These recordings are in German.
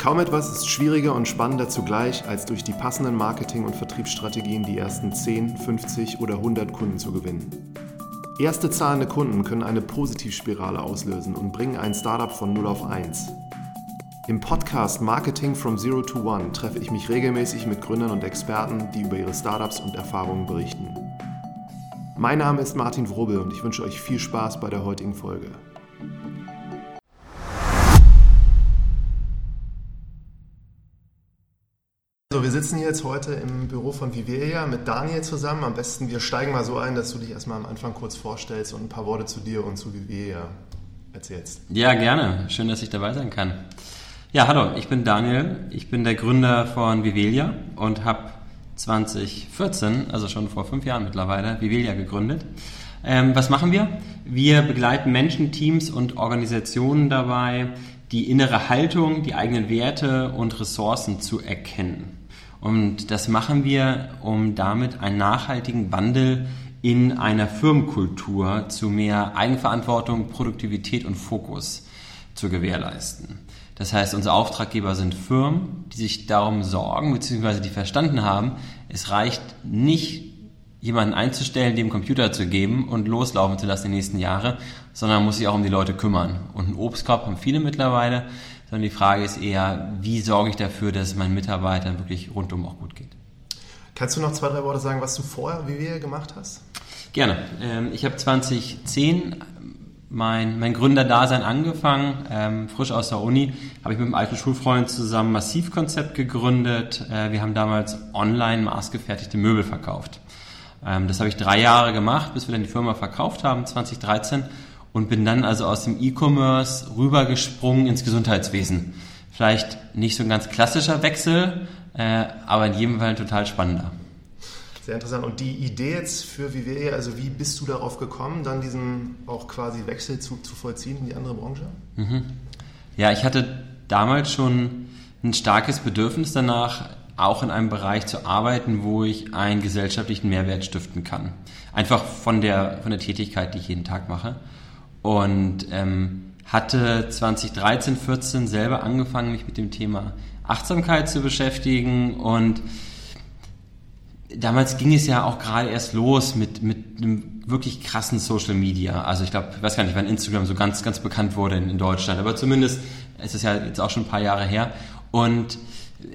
Kaum etwas ist schwieriger und spannender zugleich, als durch die passenden Marketing- und Vertriebsstrategien die ersten 10, 50 oder 100 Kunden zu gewinnen. Erste zahlende Kunden können eine Positivspirale auslösen und bringen ein Startup von 0 auf 1. Im Podcast Marketing from Zero to One treffe ich mich regelmäßig mit Gründern und Experten, die über ihre Startups und Erfahrungen berichten. Mein Name ist Martin Wrobel und ich wünsche euch viel Spaß bei der heutigen Folge. So, wir sitzen jetzt heute im Büro von Vivelia mit Daniel zusammen. Am besten, wir steigen mal so ein, dass du dich erstmal am Anfang kurz vorstellst und ein paar Worte zu dir und zu Vivelia erzählst. Ja, gerne. Schön, dass ich dabei sein kann. Ja, hallo, ich bin Daniel. Ich bin der Gründer von Vivelia und habe 2014, also schon vor 5 Jahren mittlerweile, Vivelia gegründet. Was machen wir? Wir begleiten Menschen, Teams und Organisationen dabei, die innere Haltung, die eigenen Werte und Ressourcen zu erkennen. Und das machen wir, um damit einen nachhaltigen Wandel in einer Firmenkultur zu mehr Eigenverantwortung, Produktivität und Fokus zu gewährleisten. Das heißt, unsere Auftraggeber sind Firmen, die sich darum sorgen, beziehungsweise die verstanden haben, es reicht nicht, jemanden einzustellen, dem Computer zu geben und loslaufen zu lassen die nächsten Jahre, sondern muss sich auch um die Leute kümmern. Und einen Obstkorb haben viele mittlerweile, sondern die Frage ist eher, wie sorge ich dafür, dass es meinen Mitarbeitern wirklich rundum auch gut geht. Kannst du noch 2, 3 Worte sagen, was du vorher Vivelia gemacht hast? Gerne. Ich habe 2010 mein Gründerdasein angefangen, frisch aus der Uni, habe ich mit einem alten Schulfreund zusammen Massivkonzept gegründet. Wir haben damals online maßgefertigte Möbel verkauft. Das habe ich 3 Jahre gemacht, bis wir dann die Firma verkauft haben, 2013, und bin dann also aus dem E-Commerce rübergesprungen ins Gesundheitswesen. Vielleicht nicht so ein ganz klassischer Wechsel, aber in jedem Fall ein total spannender. Sehr interessant. Und die Idee jetzt für Vivelia, also wie bist du darauf gekommen, dann diesen auch quasi Wechsel zu vollziehen in die andere Branche? Mhm. Ja, ich hatte damals schon ein starkes Bedürfnis danach, auch in einem Bereich zu arbeiten, wo ich einen gesellschaftlichen Mehrwert stiften kann. Einfach von der Tätigkeit, die ich jeden Tag mache. Und hatte 2013, 14 selber angefangen, mich mit dem Thema Achtsamkeit zu beschäftigen. Und damals ging es ja auch gerade erst los mit einem wirklich krassen Social Media. Also ich weiß gar nicht, wann Instagram so ganz, ganz bekannt wurde in Deutschland. Aber zumindest ist es ja jetzt auch schon ein paar Jahre her. Und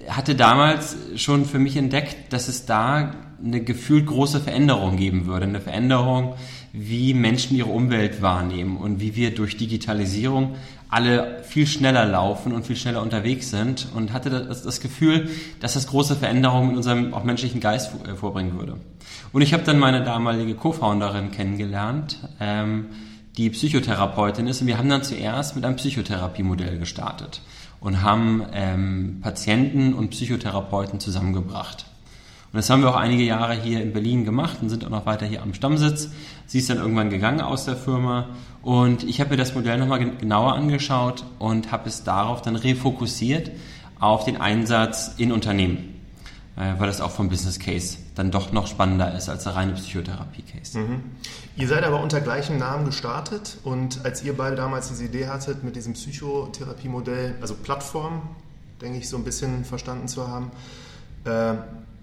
hatte damals schon für mich entdeckt, dass es da eine gefühlt große Veränderung geben würde. Eine Veränderung, wie Menschen ihre Umwelt wahrnehmen und wie wir durch Digitalisierung alle viel schneller laufen und viel schneller unterwegs sind, und hatte das Gefühl, dass das große Veränderungen in unserem auch menschlichen Geist vorbringen würde. Und ich habe dann meine damalige Co-Founderin kennengelernt, die Psychotherapeutin ist, und wir haben dann zuerst mit einem Psychotherapiemodell gestartet und haben Patienten und Psychotherapeuten zusammengebracht. Und das haben wir auch einige Jahre hier in Berlin gemacht und sind auch noch weiter hier am Stammsitz. Sie ist dann irgendwann gegangen aus der Firma, und ich habe mir das Modell nochmal genauer angeschaut und habe es darauf dann refokussiert auf den Einsatz in Unternehmen, weil das auch vom Business Case dann doch noch spannender ist als der reine Psychotherapie-Case. Mhm. Ihr seid aber unter gleichem Namen gestartet, und als ihr beide damals diese Idee hattet mit diesem Psychotherapie-Modell, also Plattform, denke ich, so ein bisschen verstanden zu haben,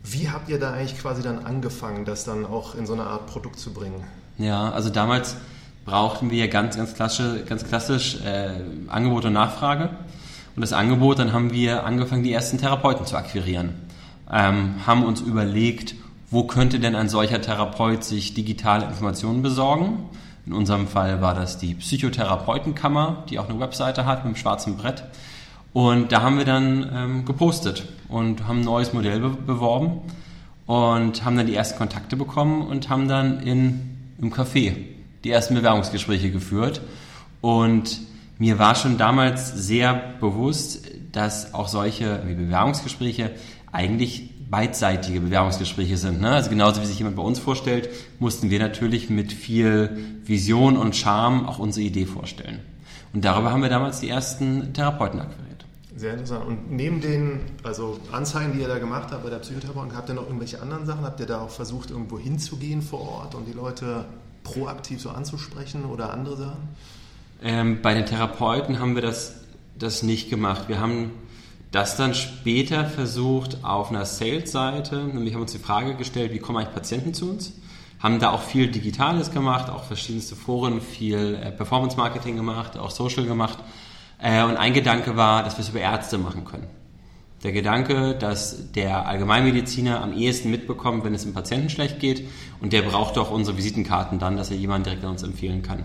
wie habt ihr da eigentlich quasi dann angefangen, das dann auch in so eine Art Produkt zu bringen? Ja, also damals brauchten wir ganz klassisch Angebot und Nachfrage, und das Angebot, dann haben wir angefangen, die ersten Therapeuten zu akquirieren. Haben uns überlegt, wo könnte denn ein solcher Therapeut sich digitale Informationen besorgen. In unserem Fall war das die Psychotherapeutenkammer, die auch eine Webseite hat mit einem schwarzen Brett. Und da haben wir dann gepostet und haben ein neues Modell beworben und haben dann die ersten Kontakte bekommen und haben dann im Café die ersten Bewerbungsgespräche geführt. Und mir war schon damals sehr bewusst, dass auch solche wie Bewerbungsgespräche eigentlich beidseitige Bewerbungsgespräche sind. Ne? Also genauso wie sich jemand bei uns vorstellt, mussten wir natürlich mit viel Vision und Charme auch unsere Idee vorstellen. Und darüber haben wir damals die ersten Therapeuten akquiriert. Sehr interessant. Und neben den Anzeigen, die ihr da gemacht habt bei der Psychotherapeutin, habt ihr noch irgendwelche anderen Sachen? Habt ihr da auch versucht, irgendwo hinzugehen vor Ort und die Leute proaktiv so anzusprechen oder andere Sachen? Bei den Therapeuten haben wir das nicht gemacht. Wir haben das dann später versucht auf einer Sales-Seite, nämlich haben wir uns die Frage gestellt, wie kommen eigentlich Patienten zu uns? Haben da auch viel Digitales gemacht, auch verschiedenste Foren, viel Performance-Marketing gemacht, auch Social gemacht. Und ein Gedanke war, dass wir es über Ärzte machen können. Der Gedanke, dass der Allgemeinmediziner am ehesten mitbekommt, wenn es dem Patienten schlecht geht, und der braucht doch unsere Visitenkarten dann, dass er jemanden direkt an uns empfehlen kann.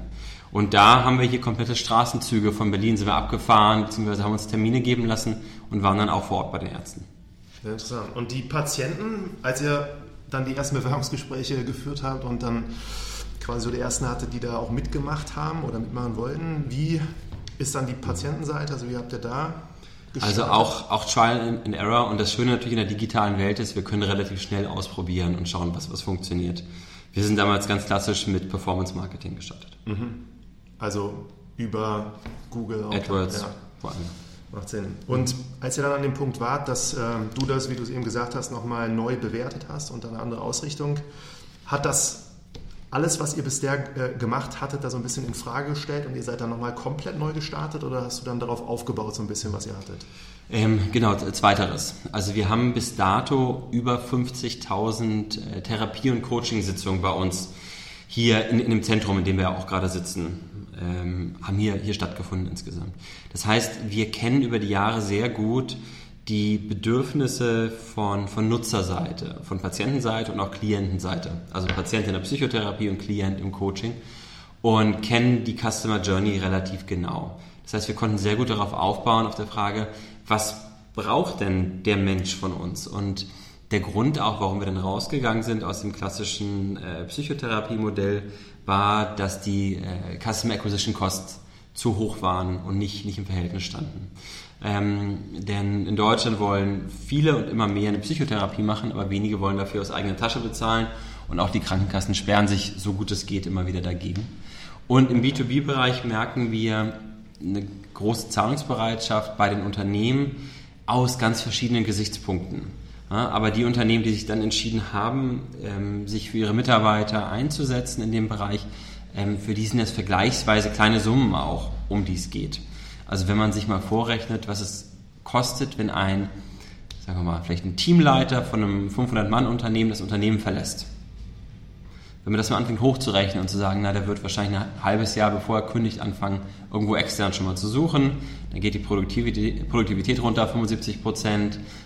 Und da haben wir hier komplette Straßenzüge von Berlin, sind wir abgefahren, beziehungsweise haben uns Termine geben lassen und waren dann auch vor Ort bei den Ärzten. Sehr interessant. Und die Patienten, als ihr dann die ersten Bewerbungsgespräche geführt habt und dann quasi so die ersten hatte, die da auch mitgemacht haben oder mitmachen wollten, wie ist dann die Patientenseite, also wie habt ihr da gestartet? Also auch Trial and Error, und das Schöne natürlich in der digitalen Welt ist, wir können relativ schnell ausprobieren und schauen, was funktioniert. Wir sind damals ganz klassisch mit Performance-Marketing gestartet. Mhm. Also über Google auch AdWords, ja. Vor allem. Macht Sinn. Und als ihr dann an dem Punkt wart, dass du das, wie du es eben gesagt hast, nochmal neu bewertet hast und eine andere Ausrichtung, hat das alles, was ihr bisher gemacht hattet, da so ein bisschen in Frage gestellt und ihr seid dann nochmal komplett neu gestartet, oder hast du dann darauf aufgebaut, so ein bisschen, was ihr hattet? Genau, zweiteres. Also wir haben bis dato über 50.000 Therapie- und Coaching-Sitzungen bei uns hier in dem Zentrum, in dem wir auch gerade sitzen, haben hier stattgefunden insgesamt. Das heißt, wir kennen über die Jahre sehr gut die Bedürfnisse von Nutzerseite, von Patientenseite und auch Klientenseite. Also Patient in der Psychotherapie und Klient im Coaching, und kennen die Customer Journey relativ genau. Das heißt, wir konnten sehr gut darauf aufbauen, auf der Frage, was braucht denn der Mensch von uns? Und der Grund auch, warum wir dann rausgegangen sind aus dem klassischen Psychotherapie-Modell, war, dass die Customer Acquisition Costs zu hoch waren und nicht im Verhältnis standen. Denn in Deutschland wollen viele und immer mehr eine Psychotherapie machen, aber wenige wollen dafür aus eigener Tasche bezahlen, und auch die Krankenkassen sperren sich, so gut es geht, immer wieder dagegen. Und im B2B-Bereich merken wir eine große Zahlungsbereitschaft bei den Unternehmen aus ganz verschiedenen Gesichtspunkten. Ja, aber die Unternehmen, die sich dann entschieden haben, sich für ihre Mitarbeiter einzusetzen in dem Bereich, für die sind das vergleichsweise kleine Summen auch, um die es geht. Also wenn man sich mal vorrechnet, was es kostet, wenn vielleicht ein Teamleiter von einem 500-Mann-Unternehmen das Unternehmen verlässt. Wenn man das mal anfängt hochzurechnen und zu sagen, na, der wird wahrscheinlich ein halbes Jahr, bevor er kündigt, anfangen, irgendwo extern schon mal zu suchen. Dann geht die Produktivität runter, 75%.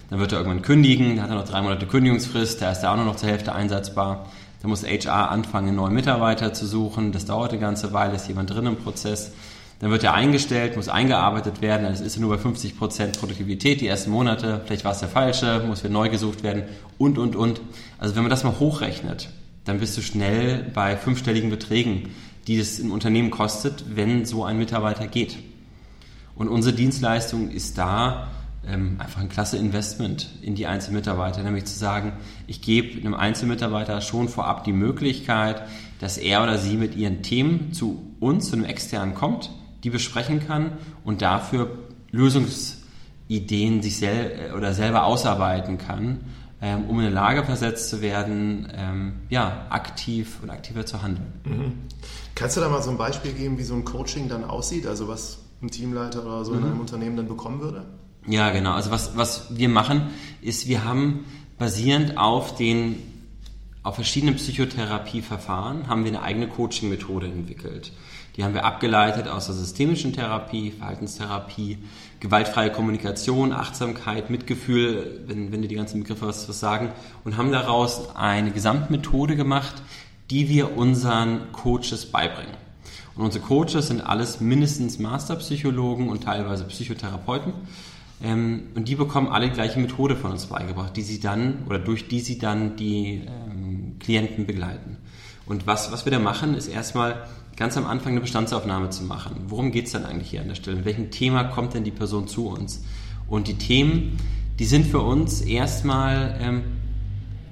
Dann wird er irgendwann kündigen, dann hat er noch 3 Monate Kündigungsfrist, da ist er auch nur noch zur Hälfte einsetzbar. Dann muss HR anfangen, neue Mitarbeiter zu suchen. Das dauert eine ganze Weile, ist jemand drin im Prozess. Dann wird er eingestellt, muss eingearbeitet werden. Das ist nur bei 50% Produktivität die ersten Monate. Vielleicht war es der falsche, muss wieder neu gesucht werden und. Also wenn man das mal hochrechnet, dann bist du schnell bei 5-stelligen Beträgen, die es im Unternehmen kostet, wenn so ein Mitarbeiter geht. Und unsere Dienstleistung ist da einfach ein klasse Investment in die Einzelmitarbeiter, nämlich zu sagen, ich gebe einem Einzelmitarbeiter schon vorab die Möglichkeit, dass er oder sie mit ihren Themen zu uns, zu einem Externen kommt, die besprechen kann und dafür Lösungsideen sich selber ausarbeiten kann, um in eine Lage versetzt zu werden, aktiv und aktiver zu handeln. Mhm. Kannst du da mal so ein Beispiel geben, wie so ein Coaching dann aussieht? Also was ein Teamleiter oder so in einem Unternehmen dann bekommen würde? Ja, genau. Also was wir machen, ist, wir haben basierend auf verschiedenen Psychotherapieverfahren haben wir eine eigene Coaching-Methode entwickelt. Die haben wir abgeleitet aus der systemischen Therapie, Verhaltenstherapie, gewaltfreie Kommunikation, Achtsamkeit, Mitgefühl, wenn dir die ganzen Begriffe was sagen, und haben daraus eine Gesamtmethode gemacht, die wir unseren Coaches beibringen. Und unsere Coaches sind alles mindestens Masterpsychologen und teilweise Psychotherapeuten, und die bekommen alle die gleiche Methode von uns beigebracht, durch die sie dann die Klienten begleiten. Und was wir da machen, ist erstmal ganz am Anfang eine Bestandsaufnahme zu machen. Worum geht es dann eigentlich hier an der Stelle? Mit welchem Thema kommt denn die Person zu uns? Und die Themen, die sind für uns erstmal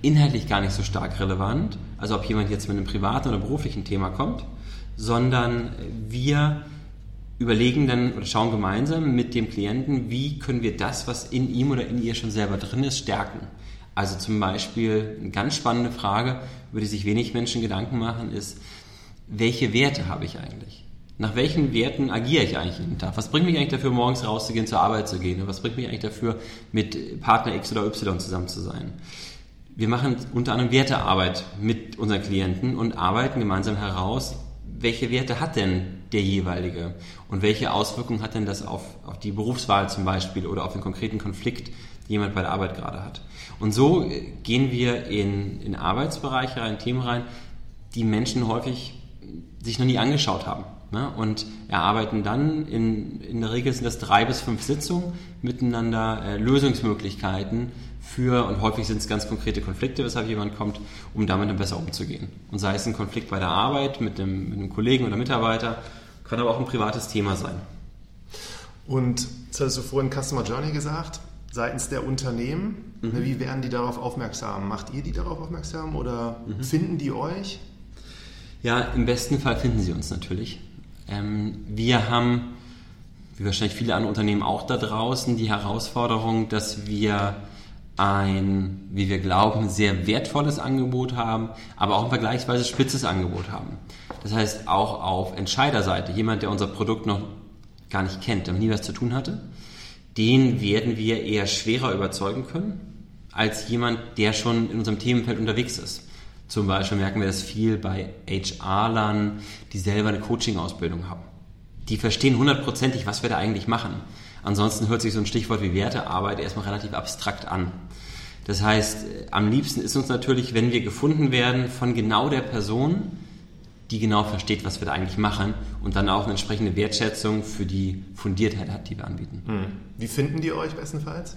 inhaltlich gar nicht so stark relevant, also ob jemand jetzt mit einem privaten oder beruflichen Thema kommt, sondern wir überlegen dann oder schauen gemeinsam mit dem Klienten, wie können wir das, was in ihm oder in ihr schon selber drin ist, stärken. Also zum Beispiel eine ganz spannende Frage, über die sich wenig Menschen Gedanken machen, ist, welche Werte habe ich eigentlich? nach welchen Werten agiere ich eigentlich jeden Tag? Was bringt mich eigentlich dafür, morgens rauszugehen, zur Arbeit zu gehen? Was bringt mich eigentlich dafür, mit Partner X oder Y zusammen zu sein? Wir machen unter anderem Wertearbeit mit unseren Klienten und arbeiten gemeinsam heraus, welche Werte hat denn der jeweilige und welche Auswirkungen hat denn das auf die Berufswahl zum Beispiel oder auf den konkreten Konflikt, den jemand bei der Arbeit gerade hat. Und so gehen wir in Arbeitsbereiche rein, Themen rein, die Menschen häufig sich noch nie angeschaut haben. Ne? Und erarbeiten dann, in der Regel sind das 3 bis 5 Sitzungen miteinander, Lösungsmöglichkeiten für, und häufig sind es ganz konkrete Konflikte, weshalb jemand kommt, um damit besser umzugehen. Und sei es ein Konflikt bei der Arbeit mit einem Kollegen oder Mitarbeiter, kann aber auch ein privates Thema sein. Und jetzt hattest du vorhin Customer Journey gesagt, seitens der Unternehmen, wie werden die darauf aufmerksam? Macht ihr die darauf aufmerksam oder finden die euch? Ja, im besten Fall finden sie uns natürlich. Wir haben, wie wahrscheinlich viele andere Unternehmen auch da draußen, die Herausforderung, dass wir ein, wie wir glauben, sehr wertvolles Angebot haben, aber auch ein vergleichsweise spitzes Angebot haben. Das heißt, auch auf Entscheiderseite, jemand, der unser Produkt noch gar nicht kennt, der noch nie was zu tun hatte, den werden wir eher schwerer überzeugen können, als jemand, der schon in unserem Themenfeld unterwegs ist. Zum Beispiel merken wir das viel bei HR-Lern, die selber eine Coaching-Ausbildung haben. Die verstehen 100%ig, was wir da eigentlich machen. Ansonsten hört sich so ein Stichwort wie Wertearbeit erstmal relativ abstrakt an. Das heißt, am liebsten ist uns natürlich, wenn wir gefunden werden von genau der Person, die genau versteht, was wir da eigentlich machen und dann auch eine entsprechende Wertschätzung für die Fundiertheit hat, die wir anbieten. Wie finden die euch bestenfalls?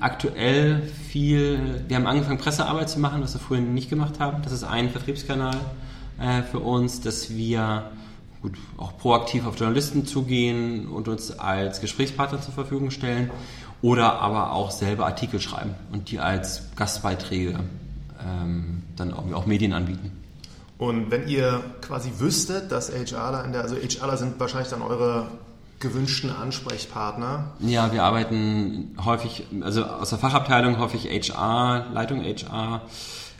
Aktuell viel, wir haben angefangen Pressearbeit zu machen, was wir vorhin nicht gemacht haben. Das ist ein Vertriebskanal für uns, dass wir auch proaktiv auf Journalisten zugehen und uns als Gesprächspartner zur Verfügung stellen oder aber auch selber Artikel schreiben und die als Gastbeiträge dann auch Medien anbieten. Und wenn ihr quasi wüsstet, dass HRler, also HRler sind wahrscheinlich dann eure gewünschten Ansprechpartner? Ja, wir arbeiten häufig, also aus der Fachabteilung häufig HR, Leitung HR,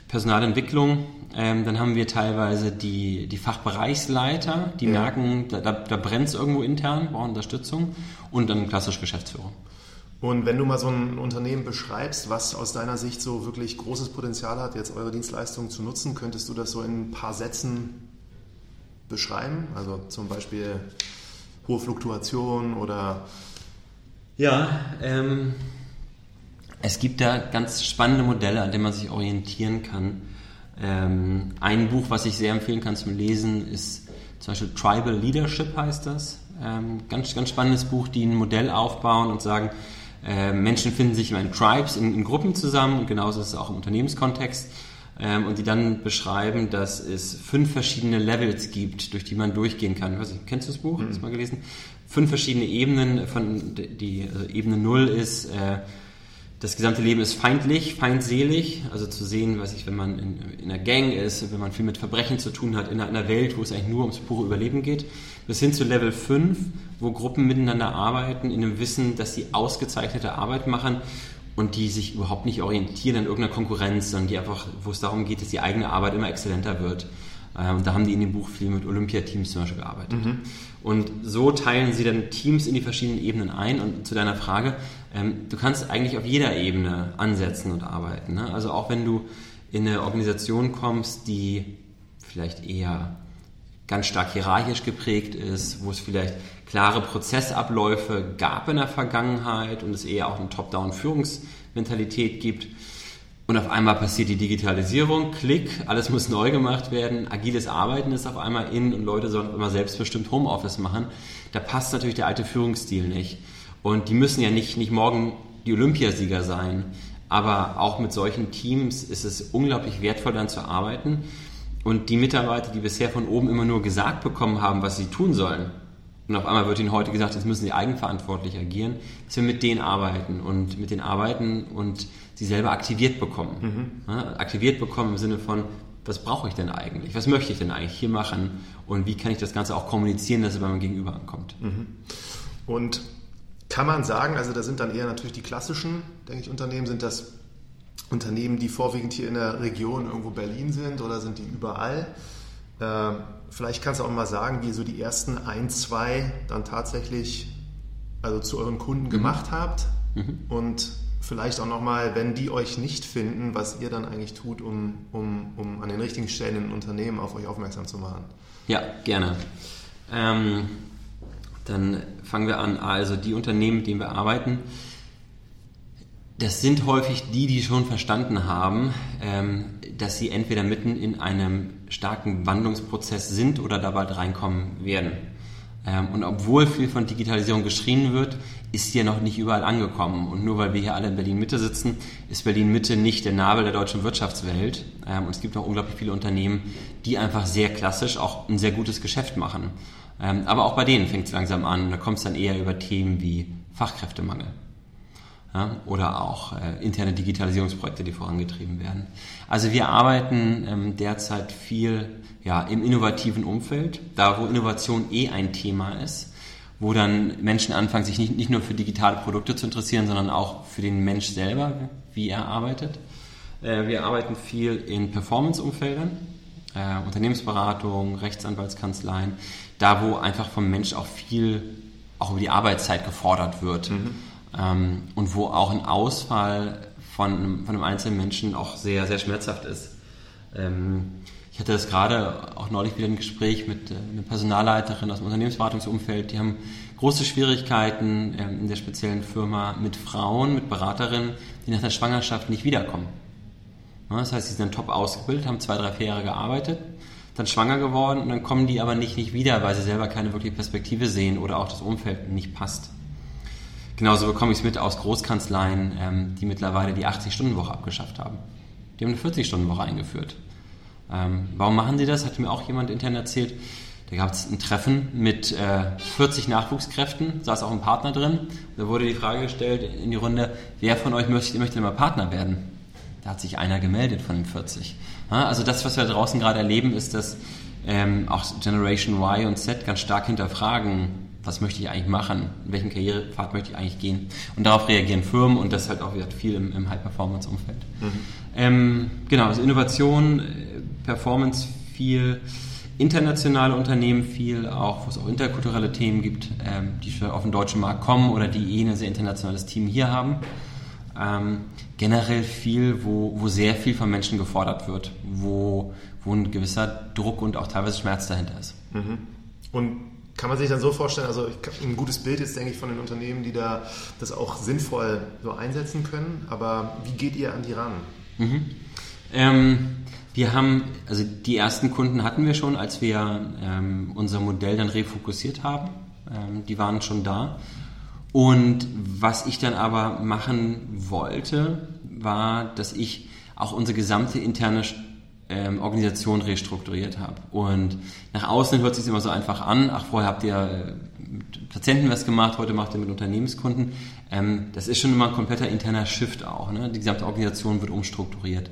Personalentwicklung, dann haben wir teilweise die Fachbereichsleiter, die merken, da brennt es irgendwo intern, brauchen Unterstützung und dann klassisch Geschäftsführung. Und wenn du mal so ein Unternehmen beschreibst, was aus deiner Sicht so wirklich großes Potenzial hat, jetzt eure Dienstleistungen zu nutzen, könntest du das so in ein paar Sätzen beschreiben? Also zum Beispiel hohe Fluktuation oder... Es gibt da ganz spannende Modelle, an denen man sich orientieren kann. Ein Buch, was ich sehr empfehlen kann zum Lesen, ist zum Beispiel Tribal Leadership heißt das. Ganz, ganz spannendes Buch, die ein Modell aufbauen und sagen, Menschen finden sich in Tribes, in Gruppen zusammen und genauso ist es auch im Unternehmenskontext. Und die dann beschreiben, dass es 5 verschiedene Levels gibt, durch die man durchgehen kann. Ich weiß nicht, kennst du das Buch? Hast du mal gelesen? 5 verschiedene Ebenen. Also Ebene 0 ist... Das gesamte Leben ist feindlich, feindselig, also zu sehen, wenn man in einer Gang ist, wenn man viel mit Verbrechen zu tun hat, in einer Welt, wo es eigentlich nur ums pure Überleben geht, bis hin zu Level 5, wo Gruppen miteinander arbeiten, in dem Wissen, dass sie ausgezeichnete Arbeit machen und die sich überhaupt nicht orientieren an irgendeiner Konkurrenz, sondern die einfach, wo es darum geht, dass die eigene Arbeit immer exzellenter wird. Und da haben die in dem Buch viel mit Olympiateams zum Beispiel gearbeitet. Und so teilen sie dann Teams in die verschiedenen Ebenen ein. Und zu deiner Frage, du kannst eigentlich auf jeder Ebene ansetzen und arbeiten. Ne? Also auch wenn du in eine Organisation kommst, die vielleicht eher ganz stark hierarchisch geprägt ist, wo es vielleicht klare Prozessabläufe gab in der Vergangenheit und es eher auch eine Top-Down-Führungsmentalität gibt, und auf einmal passiert die Digitalisierung, Klick, alles muss neu gemacht werden, agiles Arbeiten ist auf einmal in und Leute sollen immer selbstbestimmt Homeoffice machen. Da passt natürlich der alte Führungsstil nicht. Und die müssen ja nicht morgen die Olympiasieger sein, aber auch mit solchen Teams ist es unglaublich wertvoll, dann zu arbeiten. Und die Mitarbeiter, die bisher von oben immer nur gesagt bekommen haben, was sie tun sollen, und auf einmal wird ihnen heute gesagt, jetzt müssen sie eigenverantwortlich agieren, dass wir mit denen arbeiten und sie selber aktiviert bekommen. Aktiviert bekommen im Sinne von, was brauche ich denn eigentlich? Was möchte ich denn eigentlich hier machen? Und wie kann ich das Ganze auch kommunizieren, dass es bei meinem Gegenüber ankommt? Und kann man sagen, also da sind dann eher natürlich die klassischen, denke ich, Unternehmen, sind das Unternehmen, die vorwiegend hier in der Region irgendwo Berlin sind oder sind die überall? Vielleicht kannst du auch mal sagen, wie ihr so die ersten 1, 2 dann tatsächlich also zu euren Kunden gemacht habt und vielleicht auch nochmal, wenn die euch nicht finden, was ihr dann eigentlich tut, um an den richtigen Stellen in einem Unternehmen auf euch aufmerksam zu machen. Ja, gerne. Dann fangen wir an. Also die Unternehmen, mit denen wir arbeiten, das sind häufig die schon verstanden haben, dass sie entweder mitten in einem starken Wandlungsprozess sind oder da bald reinkommen werden. Und obwohl viel von Digitalisierung geschrien wird, ist hier noch nicht überall angekommen. Und nur weil wir hier alle in Berlin-Mitte sitzen, ist Berlin-Mitte nicht der Nabel der deutschen Wirtschaftswelt. Und es gibt auch unglaublich viele Unternehmen, die einfach sehr klassisch auch ein sehr gutes Geschäft machen. Aber auch bei denen fängt es langsam an. Da kommt es dann eher über Themen wie Fachkräftemangel. Ja, oder auch interne Digitalisierungsprojekte, die vorangetrieben werden. Also wir arbeiten derzeit viel im innovativen Umfeld, da wo Innovation ein Thema ist, wo dann Menschen anfangen, sich nicht nur für digitale Produkte zu interessieren, sondern auch für den Mensch selber, wie er arbeitet. Wir arbeiten viel in Performance-Umfeldern, Unternehmensberatung, Rechtsanwaltskanzleien, da wo einfach vom Mensch auch viel auch über die Arbeitszeit gefordert wird. Und wo auch ein Ausfall von einem einzelnen Menschen auch sehr, sehr schmerzhaft ist. Ich hatte das gerade auch neulich wieder ein Gespräch mit einer Personalleiterin aus dem Unternehmensberatungsumfeld. Die haben große Schwierigkeiten in der speziellen Firma mit Frauen, mit Beraterinnen, die nach der Schwangerschaft nicht wiederkommen. Das heißt, sie sind dann top ausgebildet, haben 2, 3, 4 Jahre gearbeitet, dann schwanger geworden und dann kommen die aber nicht wieder, weil sie selber keine wirkliche Perspektive sehen oder auch das Umfeld nicht passt. Genauso bekomme ich es mit aus Großkanzleien, die mittlerweile die 80-Stunden-Woche abgeschafft haben. Die haben eine 40-Stunden-Woche eingeführt. Warum machen sie das? Hat mir auch jemand intern erzählt. Da gab es ein Treffen mit 40 Nachwuchskräften, saß auch ein Partner drin. Da wurde die Frage gestellt in die Runde, wer von euch möchte mal Partner werden? Da hat sich einer gemeldet von den 40. Also das, was wir draußen gerade erleben, ist, dass auch Generation Y und Z ganz stark hinterfragen, was möchte ich eigentlich machen, in welchen Karrierepfad möchte ich eigentlich gehen. Und darauf reagieren Firmen und das halt auch wieder viel im High-Performance-Umfeld. Genau, also Innovation, Performance viel, internationale Unternehmen viel, auch wo es auch interkulturelle Themen gibt, die auf den deutschen Markt kommen oder die ein sehr internationales Team hier haben. Generell viel, wo sehr viel von Menschen gefordert wird, wo ein gewisser Druck und auch teilweise Schmerz dahinter ist. Und kann man sich dann so vorstellen, also ein gutes Bild ist, denke ich, von den Unternehmen, die da das auch sinnvoll so einsetzen können, aber wie geht ihr an die ran? Wir haben, also die ersten Kunden hatten wir schon, als wir unser Modell dann refokussiert haben, die waren schon da und was ich dann aber machen wollte, war, dass ich auch unsere gesamte interne Organisation restrukturiert habe. Und nach außen hört es sich immer so einfach an, ach, vorher habt ihr mit Patienten was gemacht, heute macht ihr mit Unternehmenskunden. Das ist schon immer ein kompletter interner Shift auch. Ne? Die gesamte Organisation wird umstrukturiert.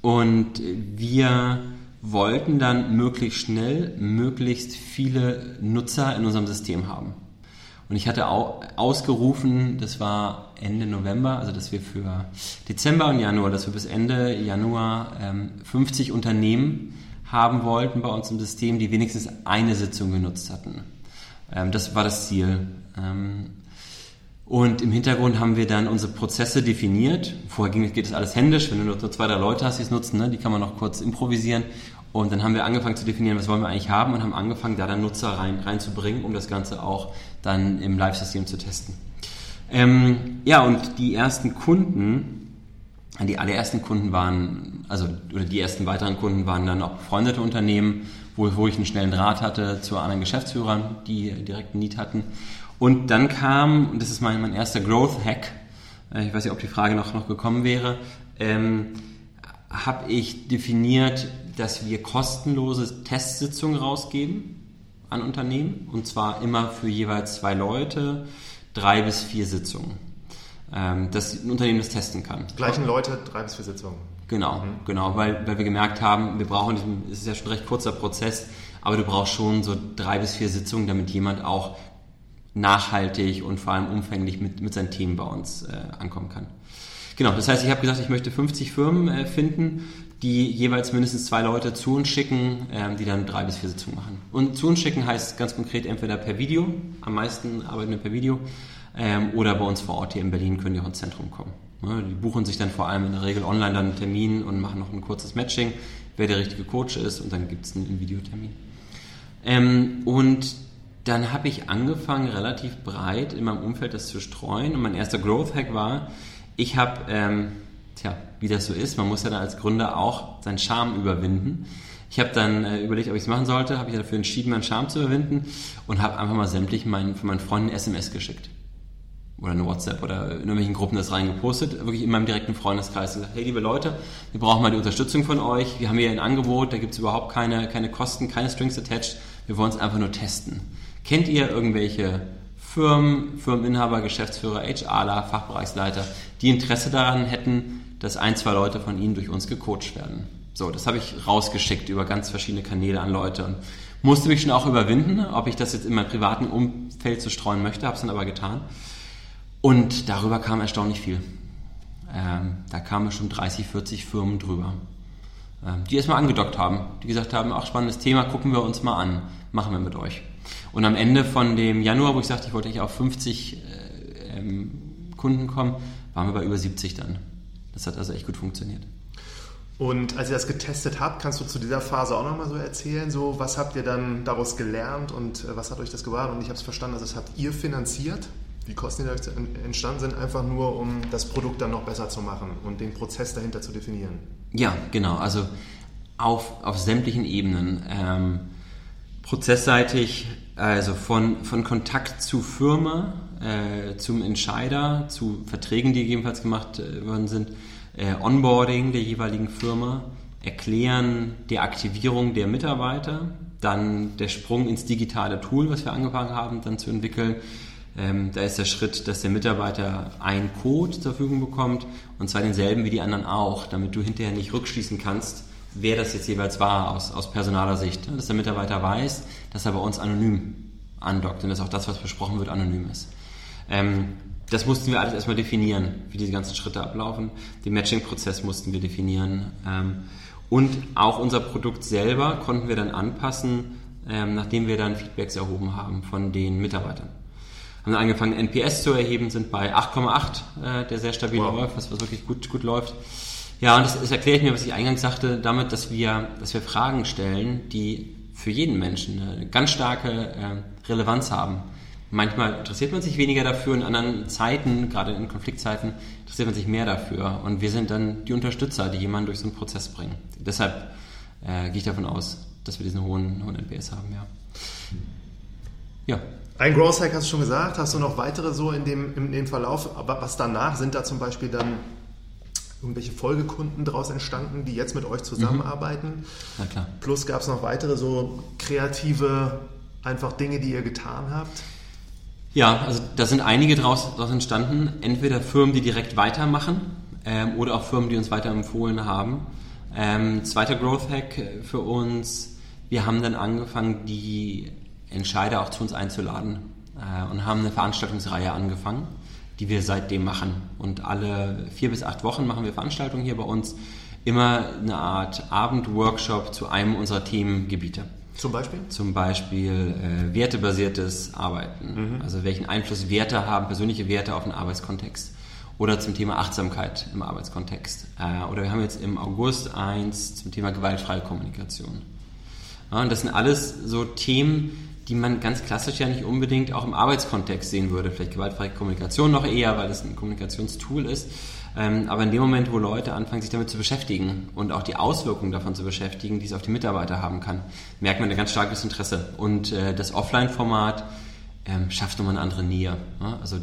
Und wir wollten dann möglichst schnell, möglichst viele Nutzer in unserem System haben. Und ich hatte auch ausgerufen, das war Ende November, also dass wir für Dezember und Januar, dass wir bis Ende Januar 50 Unternehmen haben wollten bei uns im System, die wenigstens eine Sitzung genutzt hatten. Das war das Ziel. Und im Hintergrund haben wir dann unsere Prozesse definiert. Vorher geht das alles händisch, wenn du nur 2, 3 Leute hast, die es nutzen, ne? Die kann man noch kurz improvisieren. Und dann haben wir angefangen zu definieren, was wollen wir eigentlich haben und haben angefangen, da dann Nutzer reinzubringen, um das Ganze auch dann im Live-System zu testen. Und die ersten Kunden, die allerersten Kunden waren, oder die ersten weiteren Kunden waren dann auch befreundete Unternehmen, wo ich einen schnellen Draht hatte zu anderen Geschäftsführern, die direkt ein Need hatten. Und dann kam, und das ist mein erster Growth-Hack, ich weiß nicht, ob die Frage noch gekommen wäre, habe ich definiert, dass wir kostenlose Testsitzungen rausgeben an Unternehmen und zwar immer für jeweils 2 Leute, 3 bis 4 Sitzungen, dass ein Unternehmen das testen kann. Gleichen Leute, 3 bis 4 Sitzungen. Genau, weil wir gemerkt haben, wir brauchen, es ist ja schon ein recht kurzer Prozess, aber du brauchst schon so 3 bis 4 Sitzungen, damit jemand auch nachhaltig und vor allem umfänglich mit seinen Themen bei uns ankommen kann. Genau, das heißt, ich habe gesagt, ich möchte 50 Firmen finden, die jeweils mindestens 2 Leute zu uns schicken, die dann 3 bis 4 Sitzungen machen. Und zu uns schicken heißt ganz konkret entweder per Video, am meisten arbeiten wir per Video, oder bei uns vor Ort hier in Berlin können die auch ins Zentrum kommen. Die buchen sich dann vor allem in der Regel online dann einen Termin und machen noch ein kurzes Matching, wer der richtige Coach ist, und dann gibt es einen Videotermin. Und dann habe ich angefangen, relativ breit in meinem Umfeld das zu streuen, und mein erster Growth-Hack war, ich habe, wie das so ist, man muss ja dann als Gründer auch seinen Charme überwinden. Ich habe dann überlegt, ob ich es machen sollte, habe ich dafür entschieden, meinen Charme zu überwinden, und habe einfach mal sämtlich meinen Freunden SMS geschickt. Oder eine WhatsApp oder in irgendwelchen Gruppen das reingepostet, wirklich in meinem direkten Freundeskreis gesagt, hey liebe Leute, wir brauchen mal die Unterstützung von euch, wir haben hier ein Angebot, da gibt es überhaupt keine Kosten, keine Strings attached, wir wollen es einfach nur testen. Kennt ihr irgendwelche Firmen, Firmeninhaber, Geschäftsführer, HRler, Fachbereichsleiter, die Interesse daran hätten, dass 1, 2 Leute von ihnen durch uns gecoacht werden? So, das habe ich rausgeschickt über ganz verschiedene Kanäle an Leute und musste mich schon auch überwinden, ob ich das jetzt in meinem privaten Umfeld so streuen möchte, habe es dann aber getan. Und darüber kam erstaunlich viel. Da kamen schon 30, 40 Firmen drüber, die erstmal angedockt haben, die gesagt haben, ach spannendes Thema, gucken wir uns mal an, machen wir mit euch. Und am Ende von dem Januar, wo ich sagte, ich wollte eigentlich auf 50 Kunden kommen, waren wir bei über 70 dann. Das hat also echt gut funktioniert. Und als ihr das getestet habt, kannst du zu dieser Phase auch nochmal so erzählen, so was habt ihr dann daraus gelernt und was hat euch das gebracht? Und ich habe es verstanden, also das habt ihr finanziert. Die Kosten, die da entstanden sind, einfach nur, um das Produkt dann noch besser zu machen und den Prozess dahinter zu definieren. Ja, genau. Also auf sämtlichen Ebenen. Prozessseitig, also von Kontakt zu Firma, zum Entscheider, zu Verträgen, die gegebenenfalls gemacht worden sind, Onboarding der jeweiligen Firma, Erklären der Aktivierung der Mitarbeiter, dann der Sprung ins digitale Tool, was wir angefangen haben, dann zu entwickeln. Da ist der Schritt, dass der Mitarbeiter einen Code zur Verfügung bekommt, und zwar denselben wie die anderen auch, damit du hinterher nicht rückschließen kannst, wer das jetzt jeweils war aus personaler Sicht. Dass der Mitarbeiter weiß, dass er bei uns anonym andockt und dass auch das, was besprochen wird, anonym ist. Das mussten wir alles erstmal definieren, wie diese ganzen Schritte ablaufen. Den Matching-Prozess mussten wir definieren. Und auch unser Produkt selber konnten wir dann anpassen, nachdem wir dann Feedbacks erhoben haben von den Mitarbeitern. Haben dann angefangen, NPS zu erheben, sind bei 8,8, der sehr stabil läuft, was wirklich gut läuft. Ja, und das erkläre ich mir, was ich eingangs sagte, damit, dass wir Fragen stellen, die für jeden Menschen eine ganz starke Relevanz haben. Manchmal interessiert man sich weniger dafür, in anderen Zeiten, gerade in Konfliktzeiten, interessiert man sich mehr dafür. Und wir sind dann die Unterstützer, die jemanden durch so einen Prozess bringen. Deshalb gehe ich davon aus, dass wir diesen hohen NPS haben, ja. Ein Growth Hack hast du schon gesagt, hast du noch weitere so in dem Verlauf, aber was danach, sind da zum Beispiel dann irgendwelche Folgekunden daraus entstanden, die jetzt mit euch zusammenarbeiten? Na klar. Plus gab es noch weitere so kreative, einfach Dinge, die ihr getan habt? Ja, also da sind einige daraus entstanden, entweder Firmen, die direkt weitermachen oder auch Firmen, die uns weiterempfohlen haben. Zweiter Growth Hack für uns, wir haben dann angefangen, die Entscheider auch zu uns einzuladen und haben eine Veranstaltungsreihe angefangen, die wir seitdem machen. Und alle 4 bis 8 Wochen machen wir Veranstaltungen hier bei uns. Immer eine Art Abendworkshop zu einem unserer Themengebiete. Zum Beispiel? Zum Beispiel wertebasiertes Arbeiten. Mhm. Also welchen Einfluss Werte haben, persönliche Werte auf den Arbeitskontext. Oder zum Thema Achtsamkeit im Arbeitskontext. Oder wir haben jetzt im August 1 zum Thema gewaltfreie Kommunikation. Ja, und das sind alles so Themen, die man ganz klassisch ja nicht unbedingt auch im Arbeitskontext sehen würde. Vielleicht gewaltfreie Kommunikation noch eher, weil es ein Kommunikationstool ist. Aber in dem Moment, wo Leute anfangen, sich damit zu beschäftigen und auch die Auswirkungen davon zu beschäftigen, die es auf die Mitarbeiter haben kann, merkt man ein ganz starkes Interesse. Und das Offline-Format schafft nochmal eine andere Nähe. Ja? Also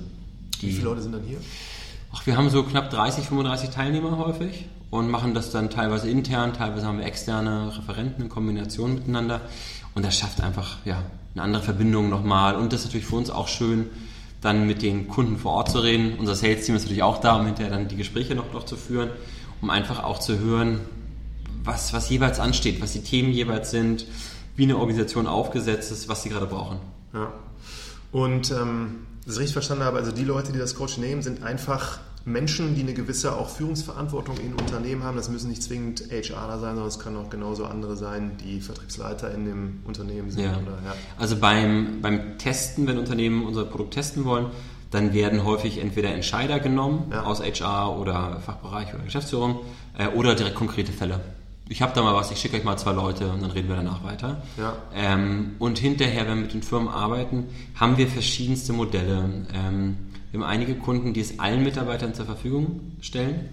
wie viele Leute sind dann hier? Ach, wir haben so knapp 30, 35 Teilnehmer häufig und machen das dann teilweise intern, teilweise haben wir externe Referenten in Kombination miteinander. Und das schafft einfach eine andere Verbindung nochmal. Und das ist natürlich für uns auch schön, dann mit den Kunden vor Ort zu reden. Unser Sales-Team ist natürlich auch da, um hinterher dann die Gespräche noch zu führen, um einfach auch zu hören, was jeweils ansteht, was die Themen jeweils sind, wie eine Organisation aufgesetzt ist, was sie gerade brauchen. Ja. Und das richtig verstanden habe, also die Leute, die das Coaching nehmen, sind einfach Menschen, die eine gewisse auch Führungsverantwortung in Unternehmen haben, das müssen nicht zwingend HRler sein, sondern es können auch genauso andere sein, die Vertriebsleiter in dem Unternehmen sind. Ja. Oder, ja. Also beim Testen, wenn Unternehmen unser Produkt testen wollen, dann werden häufig entweder Entscheider genommen, ja, aus HR oder Fachbereich oder Geschäftsführung oder direkt konkrete Fälle. Ich habe da mal was, ich schicke euch mal 2 Leute und dann reden wir danach weiter. Ja. Und hinterher, wenn wir mit den Firmen arbeiten, haben wir verschiedenste Modelle. Wir haben einige Kunden, die es allen Mitarbeitern zur Verfügung stellen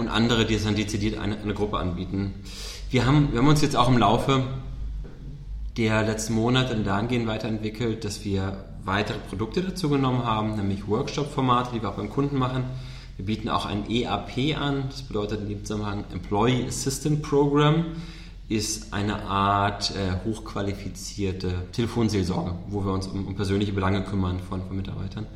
und andere, die es dann dezidiert eine Gruppe anbieten. Wir haben uns jetzt auch im Laufe der letzten Monate dahingehend weiterentwickelt, dass wir weitere Produkte dazu genommen haben, nämlich Workshop-Formate, die wir auch beim Kunden machen. Wir bieten auch ein EAP an, das bedeutet in dem Zusammenhang Employee Assistant Program, ist eine Art hochqualifizierte Telefonseelsorge, wo wir uns um persönliche Belange kümmern von Mitarbeitern.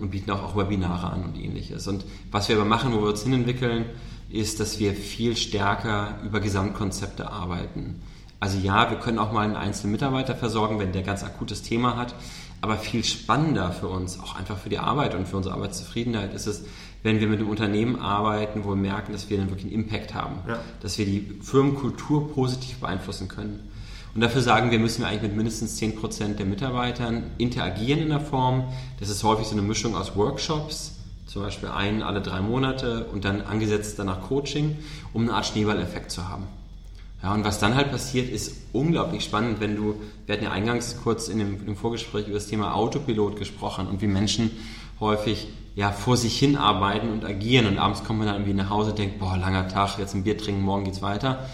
Und bieten auch Webinare an und ähnliches. Und was wir aber machen, wo wir uns hinentwickeln, ist, dass wir viel stärker über Gesamtkonzepte arbeiten. Also ja, wir können auch mal einen einzelnen Mitarbeiter versorgen, wenn der ganz akutes Thema hat, aber viel spannender für uns, auch einfach für die Arbeit und für unsere Arbeitszufriedenheit ist es, wenn wir mit einem Unternehmen arbeiten, wo wir merken, dass wir dann wirklich einen Impact haben, ja, dass wir die Firmenkultur positiv beeinflussen können. Und dafür sagen wir, müssen wir eigentlich mit mindestens 10% der Mitarbeitern interagieren in der Form. Das ist häufig so eine Mischung aus Workshops, zum Beispiel einen alle 3 Monate und dann angesetzt danach Coaching, um eine Art Schneeballeffekt zu haben. Ja, und was dann halt passiert, ist unglaublich spannend, wir hatten ja eingangs kurz im Vorgespräch über das Thema Autopilot gesprochen und wie Menschen häufig ja vor sich hin arbeiten und agieren und abends kommt man dann irgendwie nach Hause und denkt, boah, langer Tag, jetzt ein Bier trinken, morgen geht's weiter.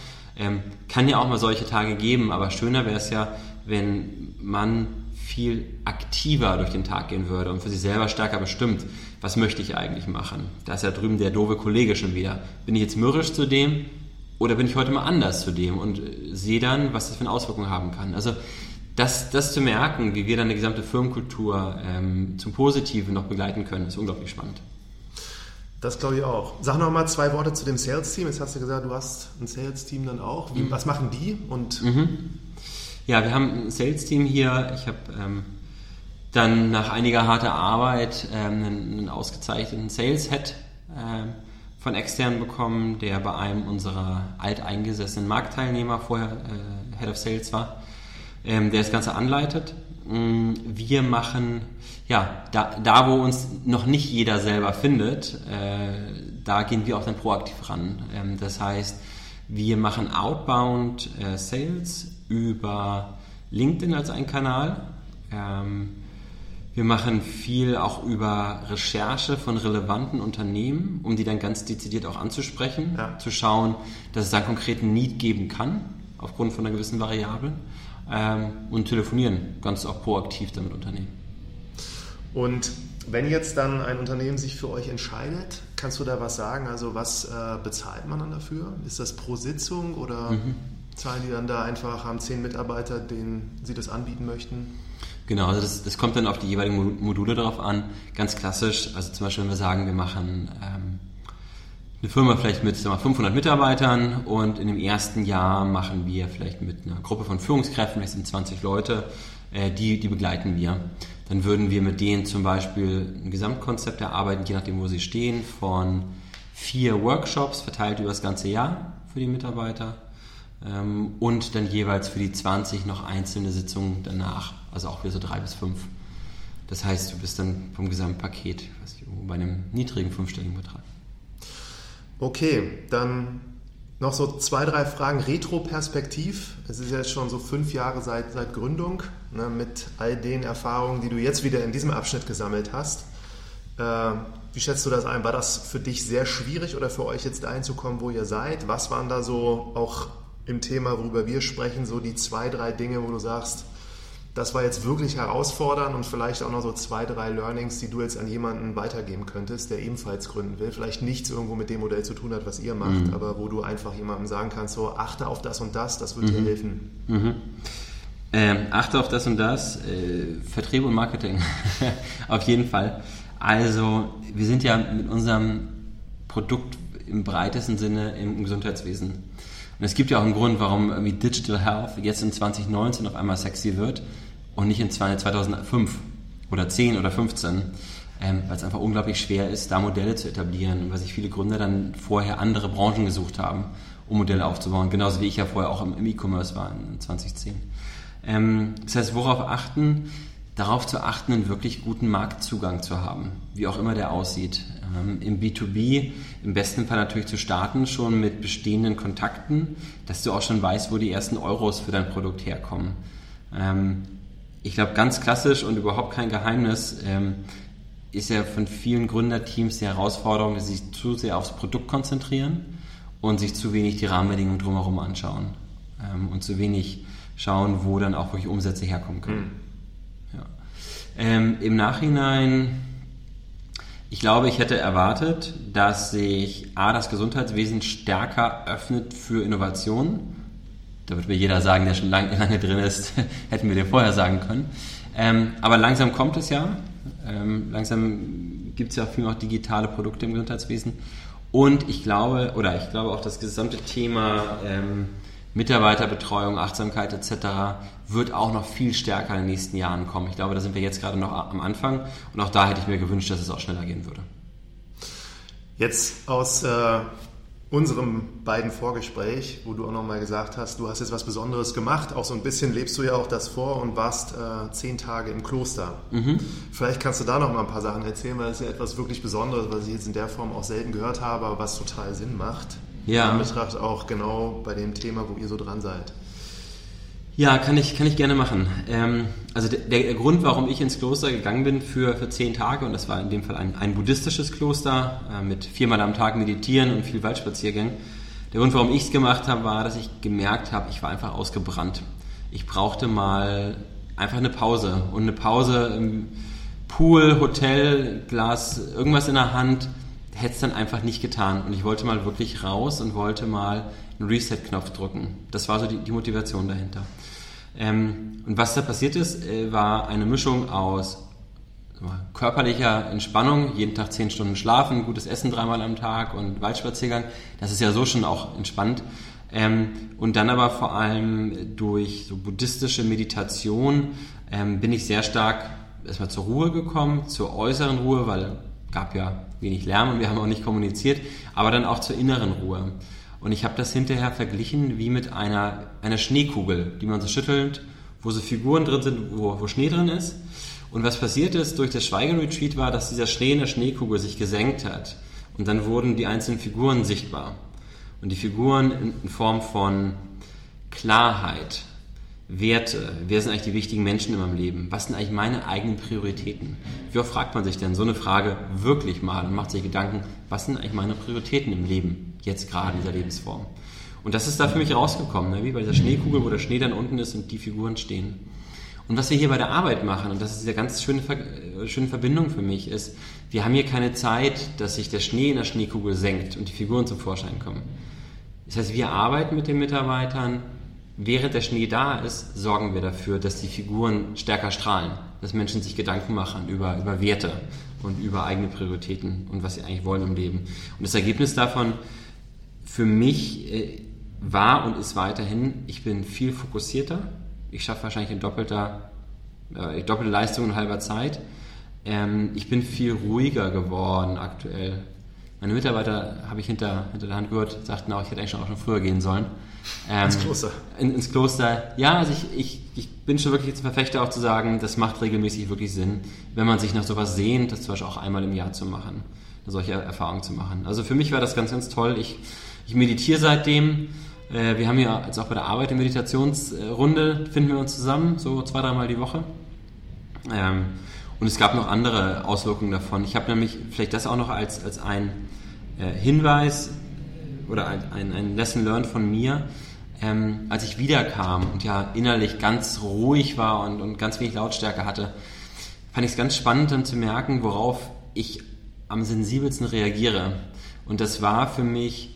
Kann ja auch mal solche Tage geben, aber schöner wäre es ja, wenn man viel aktiver durch den Tag gehen würde und für sich selber stärker bestimmt, was möchte ich eigentlich machen? Da ist ja drüben der doofe Kollege schon wieder. Bin ich jetzt mürrisch zu dem oder bin ich heute mal anders zu dem und sehe dann, was das für eine Auswirkung haben kann? Also das zu merken, wie wir dann eine gesamte Firmenkultur zum Positiven noch begleiten können, ist unglaublich spannend. Das glaube ich auch. Sag noch mal 2 Worte zu dem Sales-Team. Jetzt hast du gesagt, du hast ein Sales-Team dann auch. Was machen die? Und ja, wir haben ein Sales-Team hier. Ich habe dann nach einiger harter Arbeit einen ausgezeichneten Sales-Head von extern bekommen, der bei einem unserer alteingesessenen Marktteilnehmer vorher Head of Sales war, der das Ganze anleitet. Wir machen, ja, da wo uns noch nicht jeder selber findet, da gehen wir auch dann proaktiv ran. Das heißt, wir machen Outbound Sales über LinkedIn als einen Kanal. Wir machen viel auch über Recherche von relevanten Unternehmen, um die dann ganz dezidiert auch anzusprechen, ja, zu schauen, dass es da einen konkreten Need geben kann, aufgrund von einer gewissen Variable. Und telefonieren ganz auch proaktiv damit Unternehmen. Und wenn jetzt dann ein Unternehmen sich für euch entscheidet, kannst du da was sagen? Also was bezahlt man dann dafür? Ist das pro Sitzung oder zahlen die dann da einfach, haben 10 Mitarbeiter, denen sie das anbieten möchten? Genau, also das kommt dann auf die jeweiligen Module drauf an. Ganz klassisch, also zum Beispiel wenn wir sagen, wir machen eine Firma vielleicht mit 500 Mitarbeitern und in dem ersten Jahr machen wir vielleicht mit einer Gruppe von Führungskräften, vielleicht sind 20 Leute, die begleiten wir. Dann würden wir mit denen zum Beispiel ein Gesamtkonzept erarbeiten, je nachdem wo sie stehen, von 4 Workshops verteilt über das ganze Jahr für die Mitarbeiter und dann jeweils für die 20 noch einzelne Sitzungen danach, also auch wieder so 3 bis 5. Das heißt, du bist dann vom Gesamtpaket bei einem niedrigen 5-stelligen Betrag. Okay, dann noch so 2, 3 Fragen retroperspektiv. Es ist jetzt schon so 5 Jahre seit Gründung, ne, mit all den Erfahrungen, die du jetzt wieder in diesem Abschnitt gesammelt hast. Wie schätzt du das ein? War das für dich sehr schwierig oder für euch jetzt einzukommen, wo ihr seid? Was waren da so auch im Thema, worüber wir sprechen, so die 2, 3 Dinge, wo du sagst, das war jetzt wirklich herausfordernd und vielleicht auch noch so 2, 3 Learnings, die du jetzt an jemanden weitergeben könntest, der ebenfalls gründen will. Vielleicht nichts irgendwo mit dem Modell zu tun hat, was ihr macht, aber wo du einfach jemandem sagen kannst, so achte auf das und das, das wird dir helfen. Achte auf das und das, Vertrieb und Marketing, auf jeden Fall. Also wir sind ja mit unserem Produkt im breitesten Sinne im Gesundheitswesen. Und es gibt ja auch einen Grund, warum irgendwie Digital Health jetzt in 2019 auf einmal sexy wird und nicht in 2005 oder 10 oder 15. weil es einfach unglaublich schwer ist, da Modelle zu etablieren, weil sich viele Gründer dann vorher andere Branchen gesucht haben, um Modelle aufzubauen, genauso wie ich ja vorher auch im E-Commerce war in 2010. Das heißt, worauf achten? Darauf zu achten, einen wirklich guten Marktzugang zu haben, wie auch immer der aussieht. Im B2B im besten Fall natürlich zu starten, schon mit bestehenden Kontakten, dass du auch schon weißt, wo die ersten Euros für dein Produkt herkommen. Ich glaube, ganz klassisch und überhaupt kein Geheimnis, ist ja von vielen Gründerteams die Herausforderung, dass sie sich zu sehr aufs Produkt konzentrieren und sich zu wenig die Rahmenbedingungen drumherum anschauen und zu wenig schauen, wo dann auch wirklich Umsätze herkommen können. Ja. Im Nachhinein, ich glaube, ich hätte erwartet, dass sich das Gesundheitswesen stärker öffnet für Innovationen. Da wird mir jeder sagen, der schon lange drin ist, hätten wir dir vorher sagen können. Aber langsam kommt es ja. Langsam gibt es ja auch viel noch digitale Produkte im Gesundheitswesen. Und ich glaube auch, das gesamte Thema Mitarbeiterbetreuung, Achtsamkeit etc. wird auch noch viel stärker in den nächsten Jahren kommen. Ich glaube, da sind wir jetzt gerade noch am Anfang und auch da hätte ich mir gewünscht, dass es auch schneller gehen würde. Jetzt aus unserem beiden Vorgespräch, wo du auch nochmal gesagt hast, du hast jetzt was Besonderes gemacht, auch so ein bisschen lebst du ja auch das vor und warst 10 Tage im Kloster. Mhm. Vielleicht kannst du da nochmal ein paar Sachen erzählen, weil das ist ja etwas wirklich Besonderes, was ich jetzt in der Form auch selten gehört habe, aber was total Sinn macht. Ja. In Betracht auch genau bei dem Thema, wo ihr so dran seid. Ja, kann ich gerne machen. Also der Grund, warum ich ins Kloster gegangen bin für 10 Tage, und das war in dem Fall ein buddhistisches Kloster mit 4-mal am Tag meditieren und viel Waldspaziergängen. Der Grund, warum ich es gemacht habe, war, dass ich gemerkt habe, ich war einfach ausgebrannt. Ich brauchte mal einfach eine Pause. Und eine Pause im Pool, Hotel, Glas, irgendwas in der Hand, hätte es dann einfach nicht getan. Und ich wollte mal wirklich raus und wollte mal einen Reset-Knopf drücken. Das war so die Motivation dahinter. Und was da passiert ist, war eine Mischung aus körperlicher Entspannung, jeden Tag 10 Stunden schlafen, gutes Essen 3-mal am Tag und Waldspaziergang. Das ist ja so schon auch entspannt. Und dann aber vor allem durch so buddhistische Meditation bin ich sehr stark erstmal zur Ruhe gekommen, zur äußeren Ruhe, weil gab ja wenig Lärm und wir haben auch nicht kommuniziert, aber dann auch zur inneren Ruhe. Und ich habe das hinterher verglichen wie mit einer Schneekugel, die man so schüttelt, wo so Figuren drin sind, wo Schnee drin ist. Und was passiert ist durch das Schweigeretreat war, dass dieser Schnee in der Schneekugel sich gesenkt hat. Und dann wurden die einzelnen Figuren sichtbar. Und die Figuren in Form von Klarheit, Werte, wer sind eigentlich die wichtigen Menschen in meinem Leben? Was sind eigentlich meine eigenen Prioritäten? Wie oft fragt man sich denn so eine Frage wirklich mal und macht sich Gedanken, was sind eigentlich meine Prioritäten im Leben, jetzt gerade in dieser Lebensform? Und das ist da für mich rausgekommen, ne? Wie bei dieser Schneekugel, wo der Schnee dann unten ist und die Figuren stehen. Und was wir hier bei der Arbeit machen, und das ist eine ganz schöne Verbindung für mich, ist, wir haben hier keine Zeit, dass sich der Schnee in der Schneekugel senkt und die Figuren zum Vorschein kommen. Das heißt, wir arbeiten mit den Mitarbeitern. Während der Schnee da ist, sorgen wir dafür, dass die Figuren stärker strahlen, dass Menschen sich Gedanken machen über Werte und über eigene Prioritäten und was sie eigentlich wollen im Leben. Und das Ergebnis davon für mich war und ist weiterhin, ich bin viel fokussierter, ich schaffe wahrscheinlich in doppelte Leistung in halber Zeit, ich bin viel ruhiger geworden aktuell. Meine Mitarbeiter, habe ich hinter der Hand gehört, sagten auch, ich hätte eigentlich auch schon früher gehen sollen. Ins Kloster. Ins Kloster. Ja, also ich bin schon wirklich jetzt ein Verfechter auch zu sagen, das macht regelmäßig wirklich Sinn, wenn man sich nach sowas sehnt, das zum Beispiel auch einmal im Jahr zu machen, eine solche Erfahrung zu machen. Also für mich war das ganz, ganz toll. Ich meditiere seitdem. Wir haben ja jetzt auch bei der Arbeit in Meditationsrunde, finden wir uns zusammen, so 2-3 Mal die Woche. Und es gab noch andere Auswirkungen davon. Ich habe nämlich vielleicht das auch noch als ein Hinweis oder ein Lesson learned von mir. Als ich wiederkam und ja innerlich ganz ruhig war und ganz wenig Lautstärke hatte, fand ich es ganz spannend dann zu merken, worauf ich am sensibelsten reagiere. Und das war für mich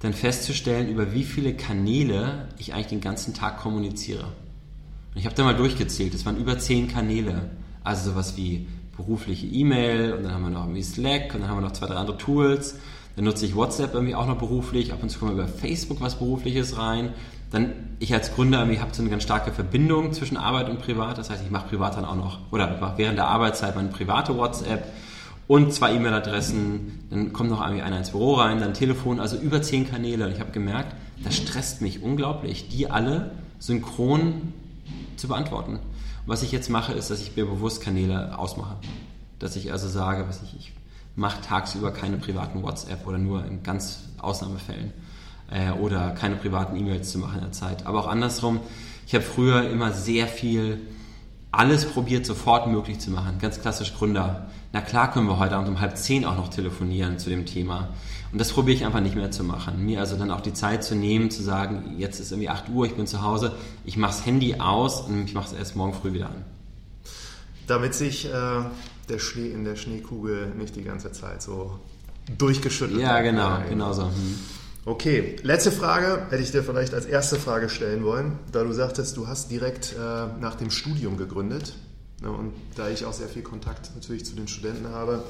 dann festzustellen, über wie viele Kanäle ich eigentlich den ganzen Tag kommuniziere. Und ich habe da mal durchgezählt, es waren über 10 Kanäle. Also sowas wie berufliche E-Mail und dann haben wir noch irgendwie Slack und dann haben wir noch 2-3 andere Tools. Dann nutze ich WhatsApp irgendwie auch noch beruflich. Ab und zu kommen wir über Facebook was Berufliches rein. Dann, ich als Gründer habe so eine ganz starke Verbindung zwischen Arbeit und Privat. Das heißt, ich mache privat dann auch noch, oder mache während der Arbeitszeit meine private WhatsApp und 2 E-Mail-Adressen. Dann kommt noch einer ins Büro rein, dann Telefon, also über 10 Kanäle. Und ich habe gemerkt, das stresst mich unglaublich, die alle synchron zu beantworten. Und was ich jetzt mache, ist, dass ich mir bewusst Kanäle ausmache. Dass ich also sage, ich mache tagsüber keine privaten WhatsApp oder nur in ganz Ausnahmefällen. Oder keine privaten E-Mails zu machen in der Zeit. Aber auch andersrum, ich habe früher immer sehr viel alles probiert, sofort möglich zu machen. Ganz klassisch Gründer. Na klar können wir heute Abend um 9:30 auch noch telefonieren zu dem Thema. Und das probiere ich einfach nicht mehr zu machen. Mir also dann auch die Zeit zu nehmen, zu sagen, jetzt ist irgendwie 8 Uhr, ich bin zu Hause, ich mache das Handy aus und ich mache es erst morgen früh wieder an. Damit sich der Schnee in der Schneekugel nicht die ganze Zeit so durchgeschüttelt wird. Ja, genau so. Okay, letzte Frage hätte ich dir vielleicht als erste Frage stellen wollen, da du sagtest, du hast direkt nach dem Studium gegründet, ne, und da ich auch sehr viel Kontakt natürlich zu den Studenten habe,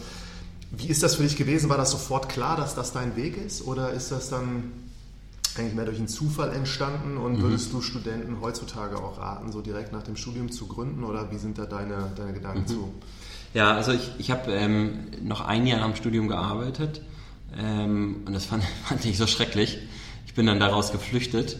wie ist das für dich gewesen? War das sofort klar, dass das dein Weg ist, oder ist das dann eigentlich mehr durch einen Zufall entstanden, und würdest du Studenten heutzutage auch raten, so direkt nach dem Studium zu gründen, oder wie sind da deine Gedanken zu? Ja, also ich habe noch ein Jahr am Studium gearbeitet. Und das fand ich so schrecklich. Ich bin dann daraus geflüchtet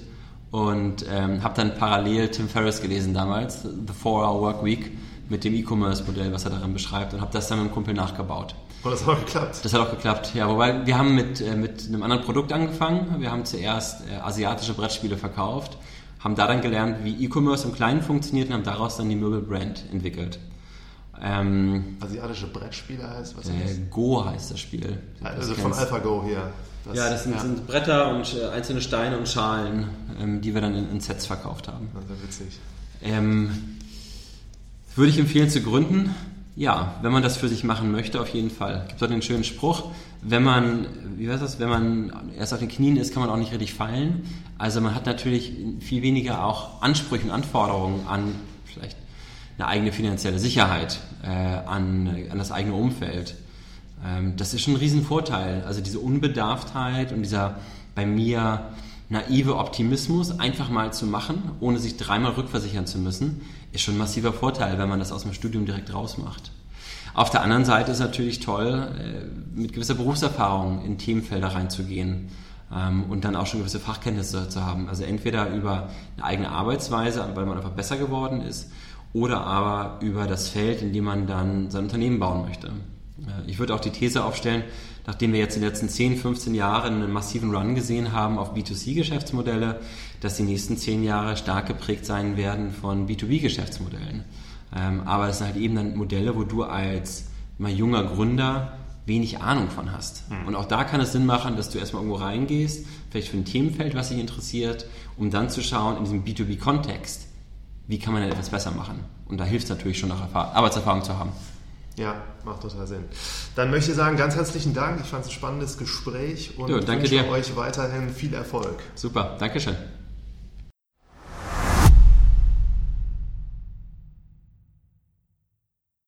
und habe dann parallel Tim Ferriss gelesen damals, The Four-Hour Work Week, mit dem E-Commerce-Modell, was er darin beschreibt, und habe das dann mit einem Kumpel nachgebaut. Und das hat auch geklappt? Das hat auch geklappt, ja. Wobei, wir haben mit einem anderen Produkt angefangen. Wir haben zuerst asiatische Brettspiele verkauft, haben da dann gelernt, wie E-Commerce im Kleinen funktioniert, und haben daraus dann die Möbel-Brand entwickelt. Asiatische Brettspiele heißt? Was heißt das? Go heißt das Spiel. Also von AlphaGo hier. Das sind Bretter und einzelne Steine und Schalen, die wir dann in Sets verkauft haben. Also witzig. Würde ich empfehlen zu gründen? Ja, wenn man das für sich machen möchte, auf jeden Fall. Es gibt dort einen schönen Spruch, wenn man erst auf den Knien ist, kann man auch nicht richtig fallen. Also man hat natürlich viel weniger auch Ansprüche und Anforderungen an vielleicht eine eigene finanzielle Sicherheit, an das eigene Umfeld. Das ist schon ein Riesenvorteil. Also diese Unbedarftheit und dieser bei mir naive Optimismus, einfach mal zu machen, ohne sich dreimal rückversichern zu müssen, ist schon ein massiver Vorteil, wenn man das aus dem Studium direkt rausmacht. Auf der anderen Seite ist es natürlich toll, mit gewisser Berufserfahrung in Themenfelder reinzugehen. Und dann auch schon gewisse Fachkenntnisse zu haben. Also entweder über eine eigene Arbeitsweise, weil man einfach besser geworden ist, oder aber über das Feld, in dem man dann sein Unternehmen bauen möchte. Ich würde auch die These aufstellen, nachdem wir jetzt in den letzten 10, 15 Jahren einen massiven Run gesehen haben auf B2C-Geschäftsmodelle, dass die nächsten 10 Jahre stark geprägt sein werden von B2B-Geschäftsmodellen. Aber es sind halt eben dann Modelle, wo du als mal junger Gründer wenig Ahnung von hast. Und auch da kann es Sinn machen, dass du erstmal irgendwo reingehst, vielleicht für ein Themenfeld, was dich interessiert, um dann zu schauen, in diesem B2B-Kontext, wie kann man denn etwas besser machen? Und da hilft es natürlich schon, auch Arbeitserfahrung zu haben. Ja, macht total Sinn. Dann möchte ich sagen, ganz herzlichen Dank. Ich fand es ein spannendes Gespräch und wünsche euch weiterhin viel Erfolg. Super, Dankeschön.